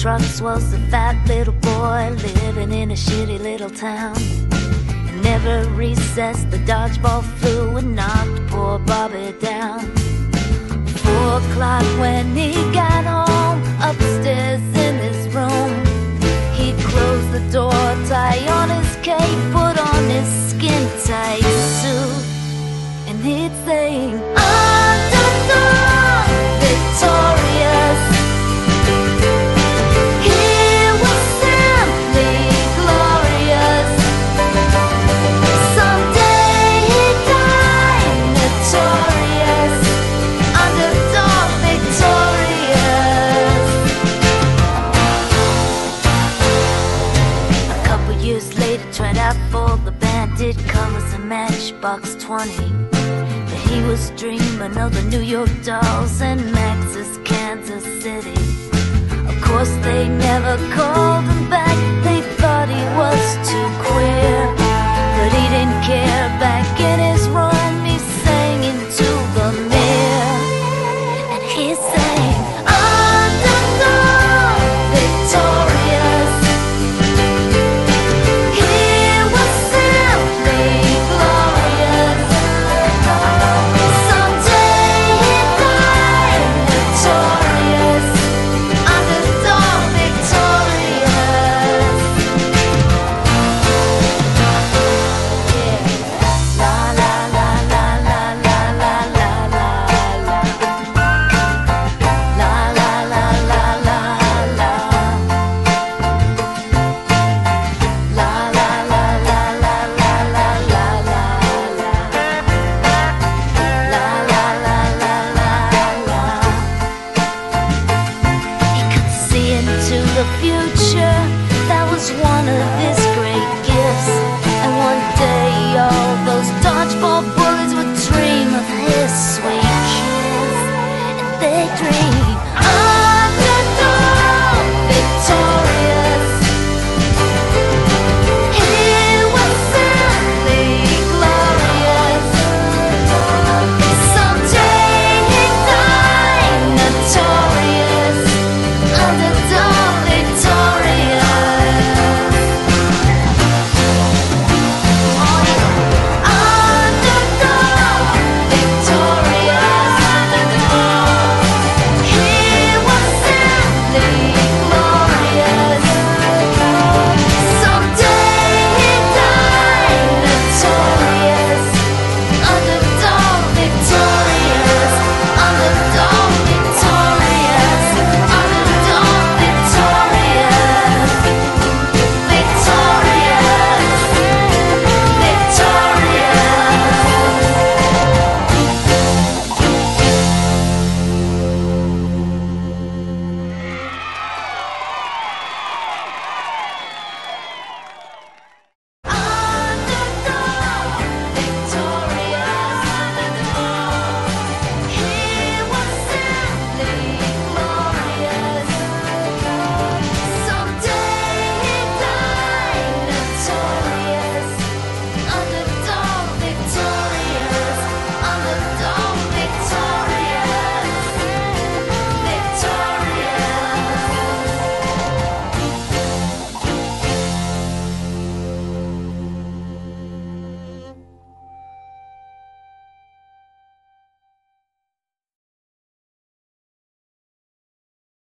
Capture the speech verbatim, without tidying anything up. Trunks was a fat little boy living in a shitty little town. And every recess the dodgeball flew and knocked poor Bobby down. Four o'clock when he got home, upstairs in his room, he closed the door, tie on his cape, put on his skin-tight suit, and he'd sing "Underdog, victorious." Colors and matchbox twenty, but he was dreaming of the New York Dolls and Max's Kansas City. Of course they never called him back, they thought he was too queer, but he didn't care. Back in his room he sang into the mirror, and he sang "Underdog, victorious." The future.